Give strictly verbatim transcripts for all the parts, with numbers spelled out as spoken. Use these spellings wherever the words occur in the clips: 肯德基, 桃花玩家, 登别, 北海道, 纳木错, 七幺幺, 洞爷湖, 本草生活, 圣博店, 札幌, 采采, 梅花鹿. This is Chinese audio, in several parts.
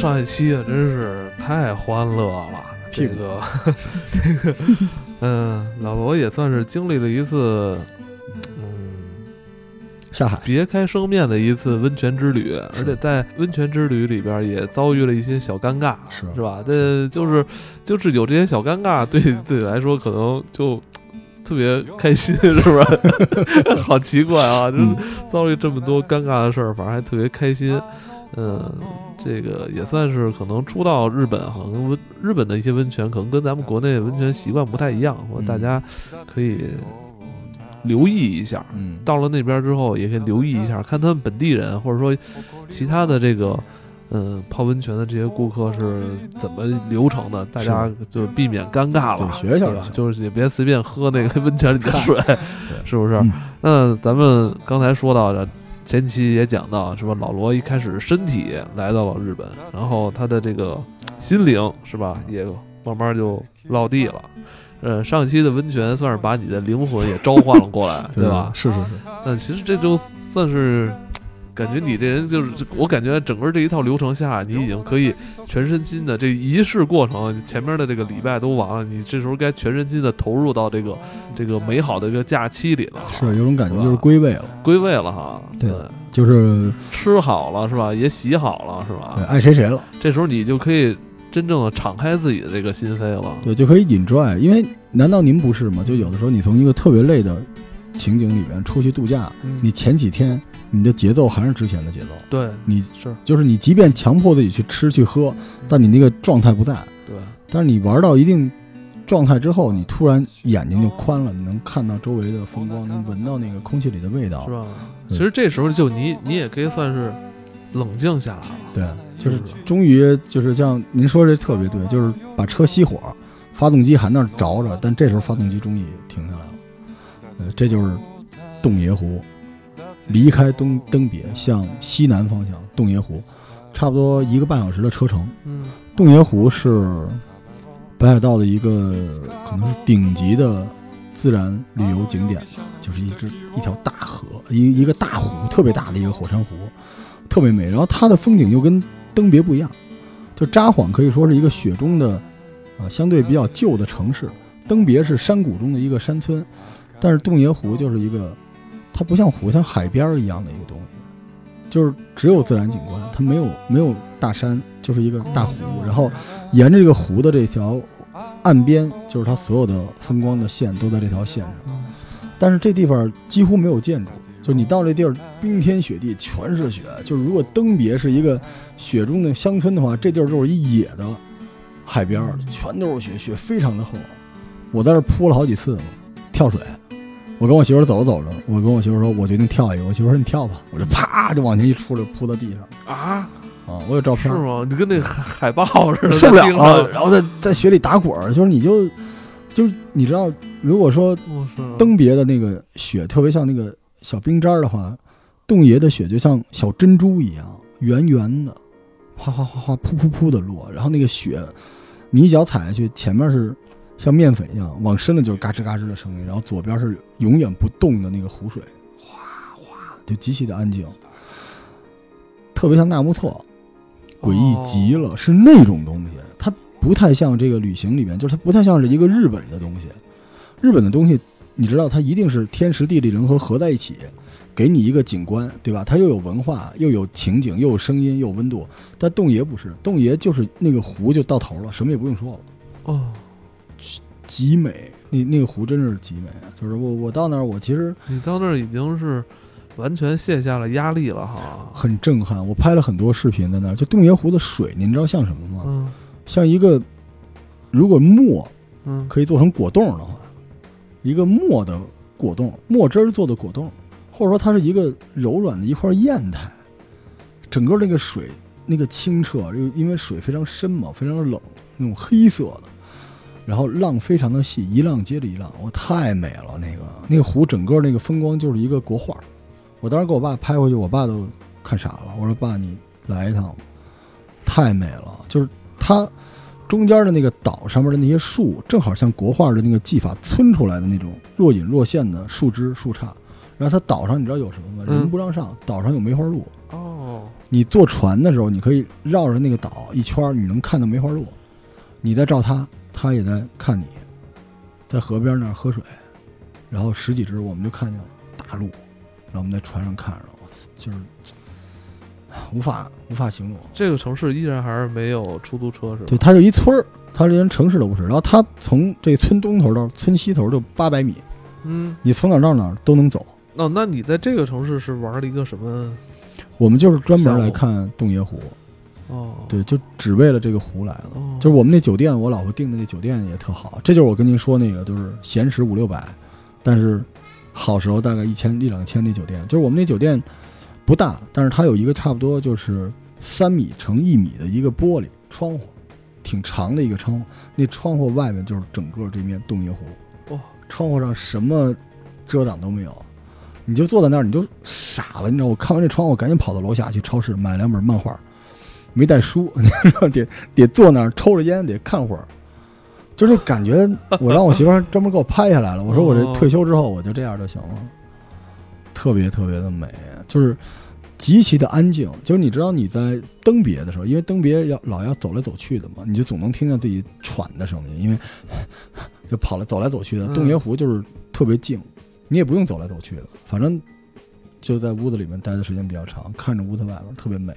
上一期也真是太欢乐了，这个这个，嗯，老罗也算是经历了一次，嗯，下海别开生面的一次温泉之旅，而且在温泉之旅里边也遭遇了一些小尴尬，是是吧？这就是就是有这些小尴尬，对自己来说可能就特别开心，是不是？好奇怪啊，就是遭遇这么多尴尬的事儿，反正还特别开心。嗯，这个也算是可能出到日本，好像日本的一些温泉可能跟咱们国内温泉习惯不太一样，或者大家可以留意一下。嗯，到了那边之后也可以留意一下，看他们本地人或者说其他的这个嗯泡温泉的这些顾客是怎么流程的，大家就避免尴尬了，学校就是也别随便喝那个温泉里的水，是不是？嗯，那咱们刚才说到的。前期也讲到，是吧？老罗一开始身体来到了日本，然后他的这个心灵，是吧，也慢慢就落地了。呃，上一期的温泉算是把你的灵魂也召唤了过来，对吧？是是是。但其实这就算是感觉你这人就是，我感觉整个这一套流程下，你已经可以全身心的这仪式过程，前面的这个礼拜都完了，你这时候该全身心的投入到这个这个美好的一个假期里了。是，有种感觉就是归位了，归位了哈。对，对就是吃好了是吧？也洗好了是吧？对，爱谁谁了。这时候你就可以真正的敞开自己的这个心扉了。对，就可以引拽，因为难道您不是吗？就有的时候你从一个特别累的情景里边出去度假，嗯，你前几天。你的节奏还是之前的节奏，对，你是就是你，即便强迫自己去吃去喝，但你那个状态不在，对。但是你玩到一定状态之后，你突然眼睛就宽了，你能看到周围的风光，能闻到那个空气里的味道，是吧？其实这时候就你你也可以算是冷静下来了，对，就是终于就是像您说这特别对，就是把车熄火，发动机还那着着，但这时候发动机终于停下来了，呃，这就是洞爷湖。离开东登别向西南方向洞爷湖差不多一个半小时的车程。嗯，洞爷湖是北海道的一个可能是顶级的自然旅游景点，就是一只一条大河，一一个大湖，特别大的一个火山湖，特别美。然后它的风景又跟登别不一样，就札幌可以说是一个雪中的啊，呃、相对比较旧的城市，登别是山谷中的一个山村，但是洞爷湖就是一个它不像湖，像海边一样的一个东西，就是只有自然景观，它没有没有大山，就是一个大湖。然后沿着这个湖的这条岸边，就是它所有的风光的线都在这条线上。但是这地方几乎没有建筑，就是你到这地儿冰天雪地全是雪，就是如果登别是一个雪中的乡村的话，这地儿就是一野的海边，全都是雪，雪非常的厚。我在这扑了好几次了，跳水。我跟我媳妇走着走着，我跟我媳妇说，我决定跳一个。我媳妇说你跳吧，我就啪就往前一出来，扑到地上啊啊！我有照片是吗？你跟那海豹似的，受不了了。然后在在雪里打滚，就是你就就是你知道，如果说登别的那个雪特别像那个小冰渣的话，洞爷的雪就像小珍珠一样圆圆的，哗哗哗哗，噗噗噗的落。然后那个雪，你一脚踩下去，前面是。像面粉一样，往深了就是嘎吱嘎吱的声音，然后左边是永远不动的那个湖水，哗哗，就极其的安静，特别像纳木错，诡异极了，哦，是那种东西，它不太像这个旅行里面，就是它不太像是一个日本的东西，日本的东西你知道它一定是天时地利人和合在一起，给你一个景观，对吧？它又有文化，又有情景，又有声音，又有温度，但洞爷不是，洞爷就是那个湖就到头了，什么也不用说了，哦。极美，那那个湖真是极美。就是我我到那儿，我其实你到那儿已经是完全卸下了压力了哈，很震撼。我拍了很多视频在那儿，就洞爷湖的水，您知道像什么吗？嗯，像一个如果墨，嗯，可以做成果冻的话，一个墨的果冻，墨汁做的果冻，或者说它是一个柔软的一块砚台，整个那个水那个清澈，因为水非常深嘛，非常冷，那种黑色的。然后浪非常的细，一浪接着一浪，我太美了。那个那个湖整个那个风光就是一个国画。我当时给我爸拍回去，我爸都看傻了。我说爸，你来一趟，太美了。就是它中间的那个岛上面的那些树，正好像国画的那个技法皴出来的那种若隐若现的树枝树杈。然后它岛上你知道有什么吗？人不让上，嗯，岛上有梅花鹿。哦，你坐船的时候，你可以绕着那个岛一圈，你能看到梅花鹿，你在照它，它也在看你，在河边那儿喝水，然后十几只我们就看见了大鹿，然后我们在船上看着，就是无法无法形容。这个城市依然还是没有出租车是吧？对，它就一村儿，它连城市都不是。然后它从这村东头到村西头就八百米，嗯，你从哪到哪都能走。哦，那你在这个城市是玩了一个什么？我们就是专门来看洞爷湖。哦，对，就只为了这个湖来了。哦，就是我们那酒店，我老婆订的那酒店也特好。这就是我跟您说那个，就是闲时五六百，但是好时候大概一千一两千那酒店。就是我们那酒店不大，但是它有一个差不多就是三米乘一米的一个玻璃窗户，挺长的一个窗户。那窗户外面就是整个这面洞爷湖。哇，哦，窗户上什么遮挡都没有。你就坐在那儿，你就傻了，你知道？我看完这窗，我赶紧跑到楼下去超市买两本漫画，没带书，你知道得得坐那儿抽着烟，得看会儿。就这感觉，我让我媳妇儿专门给我拍下来了。我说我这退休之后我就这样就行了，特别特别的美，就是极其的安静。就是你知道你在登别的时候，因为登别要老要走来走去的嘛，你就总能听见自己喘的声音，因为就跑来走来走去的。洞爷湖就是特别静。你也不用走来走去的，反正就在屋子里面待的时间比较长，看着屋子外边特别美。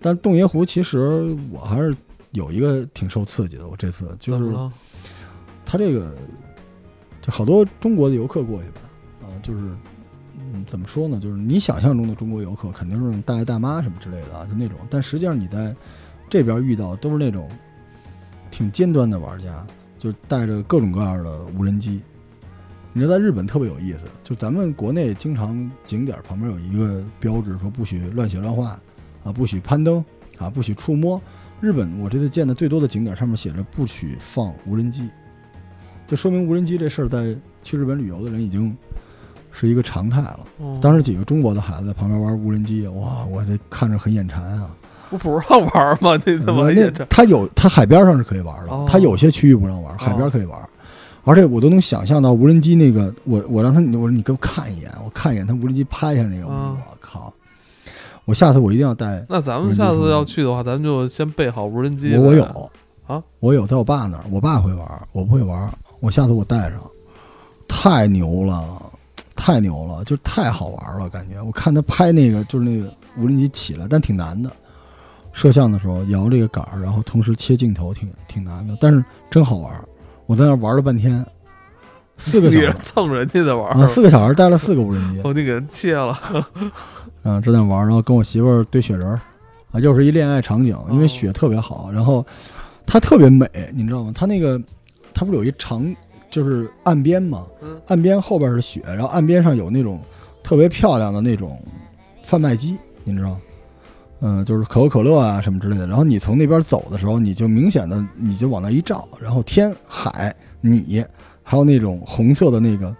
但洞爷湖其实我还是有一个挺受刺激的，我这次就是他这个就好多中国的游客过去吧，啊，就是嗯怎么说呢，就是你想象中的中国游客肯定是大爷大妈什么之类的啊，就那种，但实际上你在这边遇到都是那种挺尖端的玩家，就带着各种各样的无人机。你知道在日本特别有意思，就咱们国内经常景点旁边有一个标志说不许乱写乱画啊，不许攀登啊，不许触摸。日本我这次见的最多的景点上面写着不许放无人机，就说明无人机这事儿在去日本旅游的人已经是一个常态了。嗯，当时几个中国的孩子在旁边玩无人机，哇，我这看着很眼馋啊。我不让玩吗？那怎么眼馋？他有他海边上是可以玩的，哦，他有些区域不让玩，海边可以玩。哦，而且我都能想象到无人机那个，我我让他，我说你给我看一眼，我看一眼他无人机拍下那个，啊，我靠！我下次我一定要带。那咱们下次要去的话，咱们就先备好无人机。我我有啊，我有在我爸那儿，我爸会玩，我不会玩。我下次我带上，太牛了，太牛了，就太好玩了，感觉。我看他拍那个，就是那个无人机起来，但挺难的。摄像的时候摇这个杆儿，然后同时切镜头挺，挺挺难的，但是真好玩。我在那玩了半天，四个小时蹭人家在玩啊，四个小时带了四个无人机，我就给人切了。啊，在那玩，然后跟我媳妇儿堆雪人，啊，又是一恋爱场景，因为雪特别好，然后它特别美，你知道吗？它那个它不是有一长就是岸边嘛，岸边后边是雪，然后岸边上有那种特别漂亮的那种贩卖机，你知道吗？嗯，就是可口可乐啊什么之类的。然后你从那边走的时候，你就明显的你就往那一照，然后天海你还有那种红色的那个啊，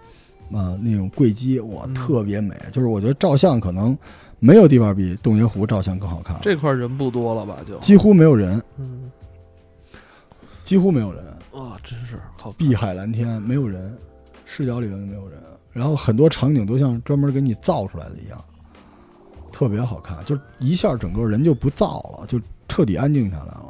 呃、那种柜机，哇，特别美。就是我觉得照相可能没有地方比洞爷湖照相更好看。这块人不多了吧？就几乎没有人，嗯，几乎没有人啊，真是好碧海蓝天，没有人，视角里面没有人。然后很多场景都像专门给你造出来的一样。特别好看，就一下整个人就不燥了，就彻底安静下来了。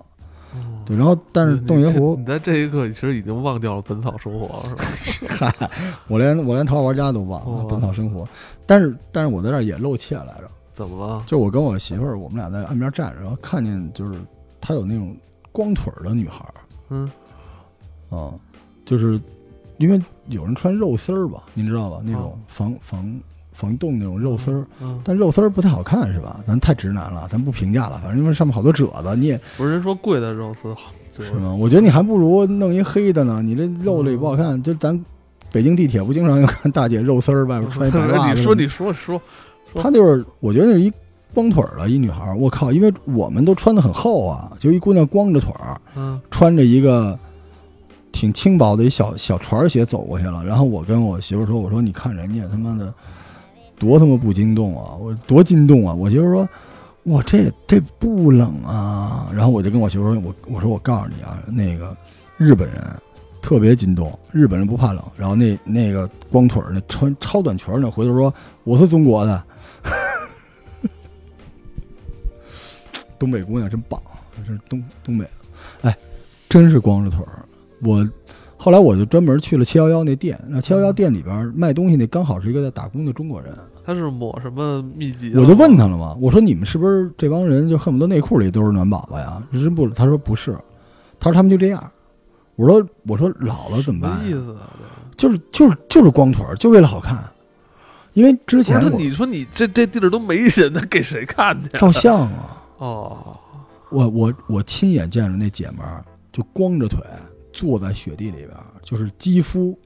嗯，对，然后但是洞爷湖，你在这一刻其实已经忘掉了本草生活了，是吧？嗨，我连我连《桃花玩家》都忘了本草生活，但是但是我在这儿也露怯来着。怎么了？就我跟我媳妇儿，我们俩在岸边站着，然后看见就是她有那种光腿的女孩，嗯，啊，就是因为有人穿肉丝儿吧，您知道吧？那种防、嗯、防。防冻那种肉丝儿，嗯嗯，但肉丝儿不太好看，是吧？咱太直男了，咱不评价了。反正因为上面好多褶子，你也不是人说贵的肉丝好，就是吗？我觉得你还不如弄一黑的呢，你这肉的也不好看。嗯，就咱北京地铁不经常要看大姐肉丝儿外边穿一白袜子？你说你说说，她就是我觉得是一光腿了一女孩。我靠，因为我们都穿得很厚啊，就一姑娘光着腿儿，嗯，穿着一个挺轻薄的一小小船鞋走过去了。然后我跟我媳妇说，我说你看人家他妈的。多他妈不惊动啊！我多惊动啊！我媳妇说，我这这不冷啊。然后我就跟我媳妇说，我我说我告诉你啊，那个日本人特别惊动，日本人不怕冷。然后那那个光腿那穿超短裙那回头说我是中国的，东北姑娘真棒，这是东东北，哎，真是光着腿儿。我后来我就专门去了七幺幺那店，那七幺幺店里边卖东西那刚好是一个在打工的中国人，他是抹什么秘籍？我就问他了嘛，我说你们是不是这帮人就恨不得内裤里都是暖宝宝呀？真不，他说不是，他说他们就这样。我说我说老了怎么办？什么意思啊？就是就是就是光腿，就为了好看。因为之前你说你这这地儿都没人，那给谁看去？照相啊！哦，我我我亲眼见着那姐们儿就光着腿坐在雪地里边，就是肌肤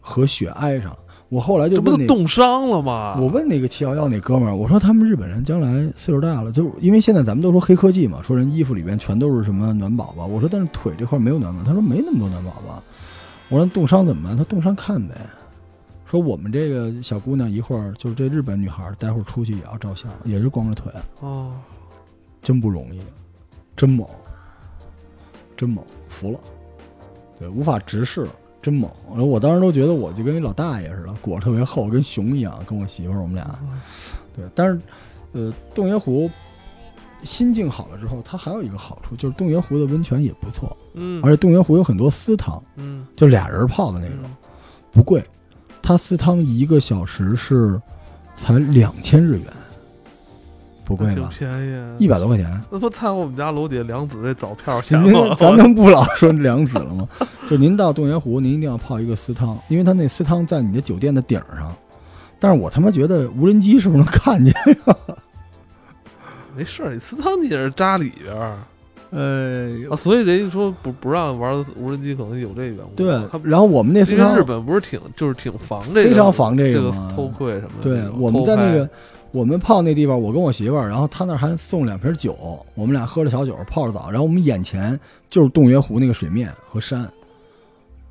和雪挨上。我后来就问那，这不都冻伤了吗？我问那个七幺幺那哥们儿，我说他们日本人将来岁数大了，就是因为现在咱们都说黑科技嘛，说人衣服里边全都是什么暖宝宝。我说但是腿这块没有暖宝，他说没那么多暖宝宝。我说冻伤怎么办？他冻伤看呗。说我们这个小姑娘一会儿就是这日本女孩，待会儿出去也要照相，也是光着腿哦，真不容易，真猛，真猛，服了，对，无法直视。真猛！然后我当时都觉得我就跟一老大爷似的，果特别厚，跟熊一样。跟我媳妇儿我们俩，对。但是，呃，洞爷湖心境好了之后，它还有一个好处就是洞爷湖的温泉也不错，嗯。而且洞爷湖有很多私汤，嗯，就俩人泡的那种，嗯、不贵。它私汤一个小时是才两千日元，不贵吧？挺便宜，一百多块钱。那不参我们家楼底梁子这早票钱吗？咱能不老说梁子了吗？就您到洞爷湖，您一定要泡一个私汤，因为它那私汤在你的酒店的顶上。但是我他妈觉得无人机是不是能看见呀？没事儿，你私汤你也是扎里边儿，呃、哎啊，所以人家说不不让玩无人机，可能有这缘故。对，然后我们那私汤，日本不是挺就是挺防这个，非常防这个、这个、偷窥什么的。对，我们在那个我们泡那地方，我跟我媳妇儿，然后他那还送两瓶酒，我们俩喝着小酒，泡着澡，然后我们眼前就是洞爷湖那个水面和山。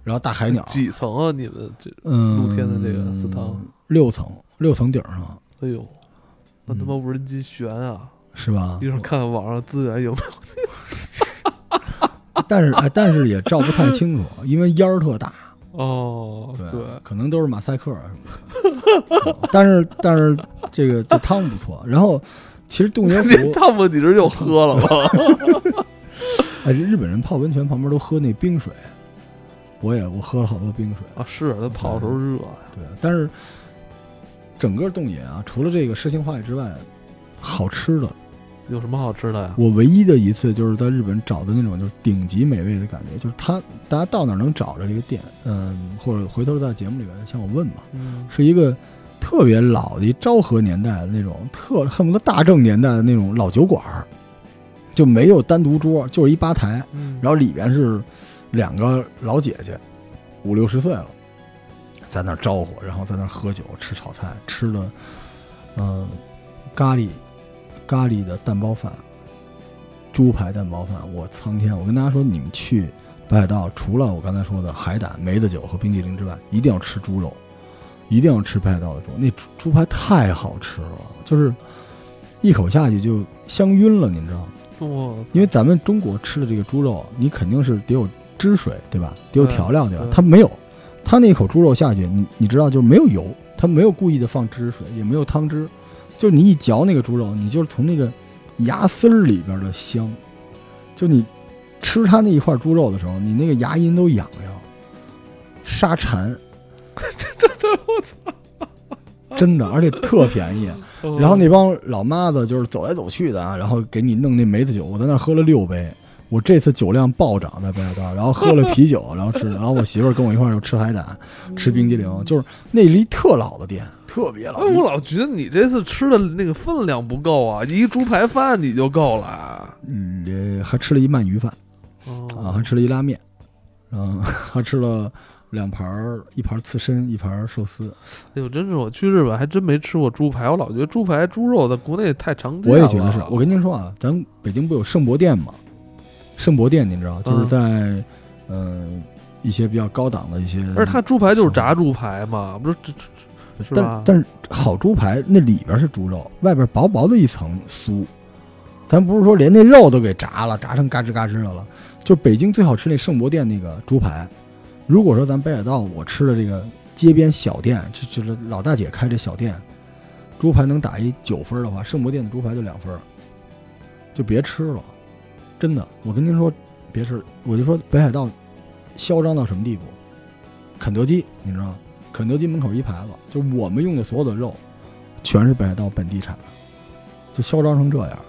然后大海鸟几层啊？你们这露天的这个私汤、嗯、六层，六层顶上。哎呦，那他妈无人机悬啊，是吧？一会儿看看网上资源有没有。但是哎，但是也照不太清楚，因为烟儿特大。哦，对，对可能都是马赛克什么的。但是但是这个这汤不错。然后其实洞爷湖汤不，你这又喝了吗？哎，日本人泡温泉旁边都喝那冰水。我也我喝了好多冰水啊，是它泡的时候热、啊、对，但是整个洞爷啊，除了这个诗情画意之外，好吃的有什么好吃的呀？我唯一的一次就是在日本找的那种就是顶级美味的感觉，就是它大家到哪能找着这个店，嗯，或者回头在节目里面向我问吧、嗯，是一个特别老的昭和年代的那种特恨不得大正年代的那种老酒馆，就没有单独桌，就是一吧台，嗯、然后里边是。两个老姐姐，五六十岁了，在那儿招呼，然后在那儿喝酒、吃炒菜，吃了，嗯、呃，咖喱，咖喱的蛋包饭，猪排蛋包饭。我苍天！我跟大家说，你们去北海道，除了我刚才说的海胆、梅子酒和冰激凌之外，一定要吃猪肉，一定要吃北海道的猪。那猪排太好吃了，就是一口下去就香晕了，你知道吗？因为咱们中国吃的这个猪肉，你肯定是得有。汁水对吧？得有调料对吧？它没有，它那口猪肉下去，你你知道就是没有油，它没有故意的放汁水，也没有汤汁，就是你一嚼那个猪肉，你就是从那个牙丝儿里边的香，就你吃它那一块猪肉的时候，你那个牙龈都痒痒，沙馋，这这这我操！真的，而且特便宜。然后那帮老妈子就是走来走去的啊，然后给你弄那梅子酒，我在那喝了六杯。我这次酒量暴涨在北海道，然后喝了啤酒，然后吃，然后我媳妇儿跟我一块儿又吃海胆，吃冰激凌，就是那是一特老的店，特别老。我老觉得你这次吃的那个分量不够啊，一猪排饭你就够了。嗯，还吃了一鳗鱼饭，啊，还吃了一拉面，嗯，还吃了两盘，一盘刺身，一盘寿司。哎呦，真是我去日本还真没吃过猪排，我老觉得猪排、猪肉在国内太常见了。我也觉得是。我跟您说啊，咱北京不有圣博店吗？圣博店，您知道，就是在，嗯、呃，一些比较高档的一些，而它猪排就是炸猪排嘛，不是？是但但是好猪排那里边是猪肉，外边薄薄的一层酥，咱不是说连那肉都给炸了，炸成嘎吱嘎吱的了。就北京最好吃那圣博店那个猪排，如果说咱北海道我吃的这个街边小店，就就是老大姐开这小店，猪排能打一九分的话，圣博店的猪排就两分。就别吃了，真的，我跟您说别吃。我就说北海道嚣张到什么地步，肯德基你知道吗？肯德基门口一牌子，就我们用的所有的肉全是北海道本地产，就嚣张成这样，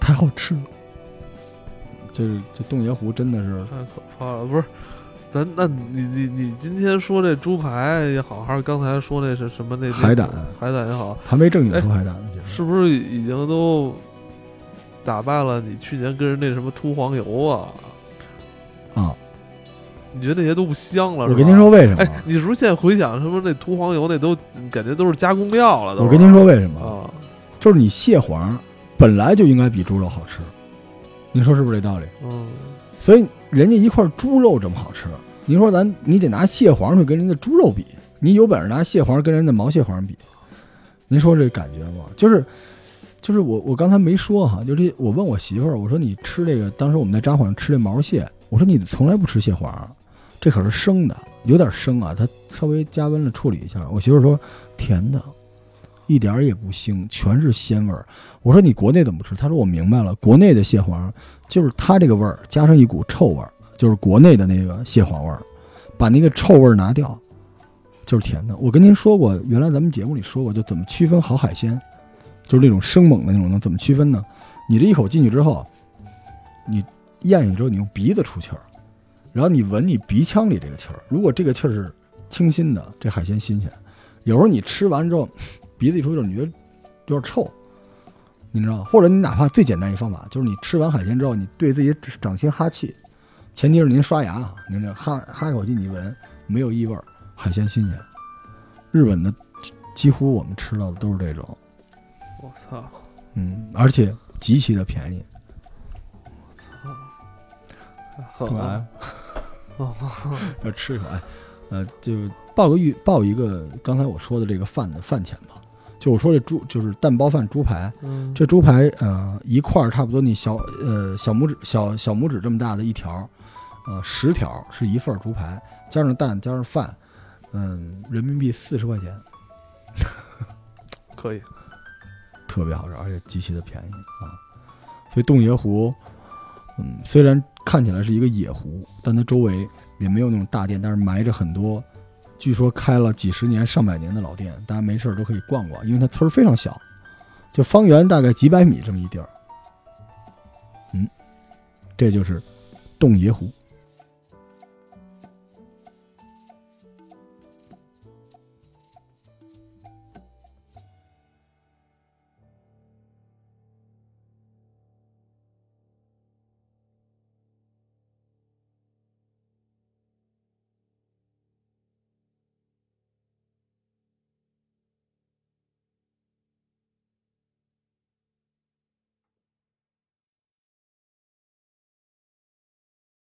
太好吃了。这这洞爷湖真的是太可怕了。不是咱那你你你今天说这猪排也好，还是刚才说那是什么那海胆海胆也好，还没正经说海胆呢，是不是已经都打败了你去年跟人那什么秃黄油啊啊？你觉得那些都不香了？我跟您说为什么？哎，你是不是现在回想什么那秃黄油那都感觉都是加工料了？我跟您说为什么啊？就是你蟹黄本来就应该比猪肉好吃，你说是不是这道理？嗯，所以。人家一块猪肉这么好吃，你说咱你得拿蟹黄去跟人家猪肉比，你有本事拿蟹黄跟人家毛蟹黄比，您说这感觉吗？就是就是我我刚才没说哈，就是我问我媳妇儿，我说你吃这个，当时我们在札幌上吃这毛蟹，我说你从来不吃蟹黄，这可是生的，有点生啊，它稍微加温了处理一下。我媳妇儿说甜的，一点也不腥，全是鲜味儿。我说你国内怎么吃？他说我明白了，国内的蟹黄就是它这个味儿加上一股臭味儿，就是国内的那个蟹黄味儿，把那个臭味儿拿掉，就是甜的。我跟您说过，原来咱们节目里说过，就怎么区分好海鲜，就是那种生猛的那种能怎么区分呢？你这一口进去之后，你咽下去之后，你用鼻子出气儿，然后你闻你鼻腔里这个气儿，如果这个气儿是清新的，这海鲜新鲜。有时候你吃完之后。鼻子一出就是你觉得有点臭，你知道吗？或者你哪怕最简单一方法，就是你吃完海鲜之后，你对自己掌心哈气，前提是您刷牙，您这哈哈口气，你闻没有异味，海鲜新鲜。日本的几乎我们吃到的都是这种，我操，嗯，而且极其的便宜，我操，干嘛？要吃一口，哎，呃，就报个预报一个刚才我说的这个饭的饭钱吧。就我说这猪就是蛋包饭猪排，嗯，这猪排呃一块差不多你小呃小拇指小小拇指这么大的一条，呃十条是一份猪排，加上蛋加上饭，嗯，人民币四十块钱，可以，特别好吃，而且极其的便宜啊。所以洞爷湖，嗯，虽然看起来是一个野湖，但它周围也没有那种大店，但是埋着很多。据说开了几十年上百年的老店，大家没事都可以逛逛，因为它村非常小，就方圆大概几百米这么一地儿。嗯，这就是洞爷湖。